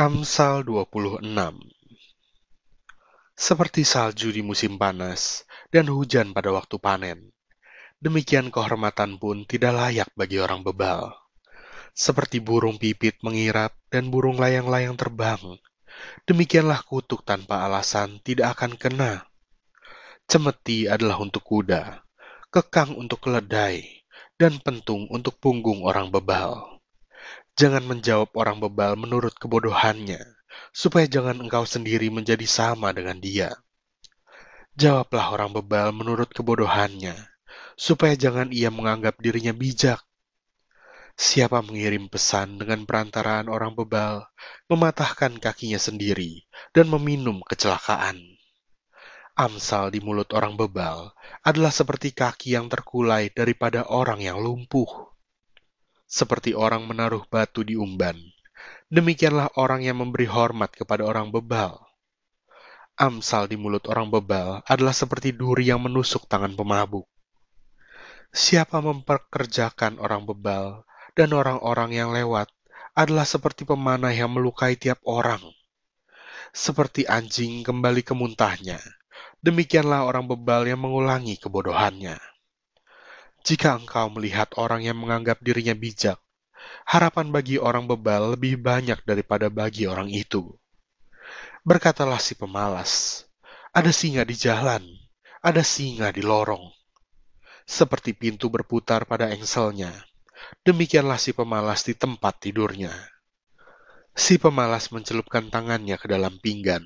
Amsal 26. Seperti salju di musim panas dan hujan pada waktu panen, demikian kehormatan pun tidak layak bagi orang bebal. Seperti burung pipit mengirap dan burung layang-layang terbang, demikianlah kutuk tanpa alasan tidak akan kena. Cemeti adalah untuk kuda, kekang untuk keledai, dan pentung untuk punggung orang bebal. Jangan menjawab orang bebal menurut kebodohannya, supaya jangan engkau sendiri menjadi sama dengan dia. Jawablah orang bebal menurut kebodohannya, supaya jangan ia menganggap dirinya bijak. Siapa mengirim pesan dengan perantaraan orang bebal, mematahkan kakinya sendiri dan meminum kecelakaan. Amsal di mulut orang bebal adalah seperti kaki yang terkulai daripada orang yang lumpuh. Seperti orang menaruh batu di umban, demikianlah orang yang memberi hormat kepada orang bebal. Amsal di mulut orang bebal adalah seperti duri yang menusuk tangan pemabuk. Siapa memperkerjakan orang bebal dan orang-orang yang lewat adalah seperti pemanah yang melukai tiap orang. Seperti anjing kembali ke muntahnya, demikianlah orang bebal yang mengulangi kebodohannya. Jika engkau melihat orang yang menganggap dirinya bijak, harapan bagi orang bebal lebih banyak daripada bagi orang itu. Berkatalah si pemalas, ada singa di jalan, ada singa di lorong. Seperti pintu berputar pada engselnya, demikianlah si pemalas di tempat tidurnya. Si pemalas mencelupkan tangannya ke dalam pinggan,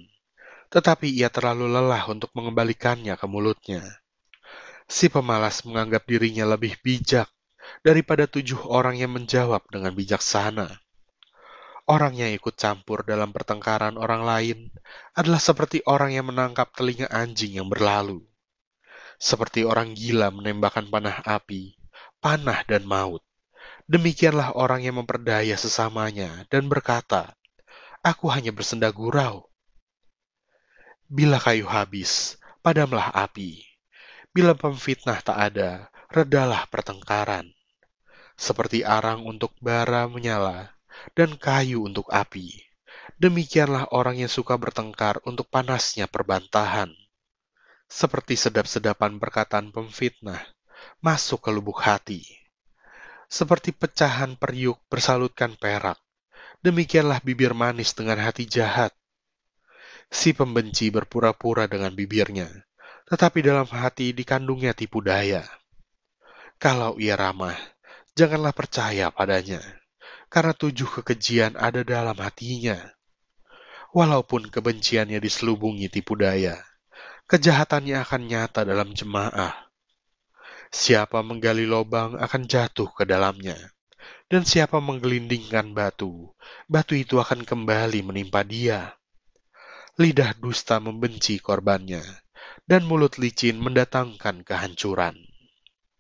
tetapi ia terlalu lelah untuk mengembalikannya ke mulutnya. Si pemalas menganggap dirinya lebih bijak daripada 7 orang yang menjawab dengan bijaksana. Orang yang ikut campur dalam pertengkaran orang lain adalah seperti orang yang menangkap telinga anjing yang berlalu. Seperti orang gila menembakkan panah api, panah dan maut. Demikianlah orang yang memperdaya sesamanya dan berkata, "Aku hanya bersenda gurau." Bila kayu habis, padamlah api. Bila pemfitnah tak ada, redalah pertengkaran. Seperti arang untuk bara menyala, dan kayu untuk api. Demikianlah orang yang suka bertengkar untuk panasnya perbantahan. Seperti sedap-sedapan perkataan pemfitnah, masuk ke lubuk hati. Seperti pecahan periuk bersalutkan perak. Demikianlah bibir manis dengan hati jahat. Si pembenci berpura-pura dengan bibirnya. Tetapi dalam hati dikandungnya tipu daya. Kalau ia ramah, janganlah percaya padanya, karena 7 kekejian ada dalam hatinya. Walaupun kebenciannya diselubungi tipu daya, kejahatannya akan nyata dalam jemaah. Siapa menggali lubang akan jatuh ke dalamnya, dan siapa menggelindingkan batu, batu itu akan kembali menimpa dia. Lidah dusta membenci korbannya, dan mulut licin mendatangkan kehancuran.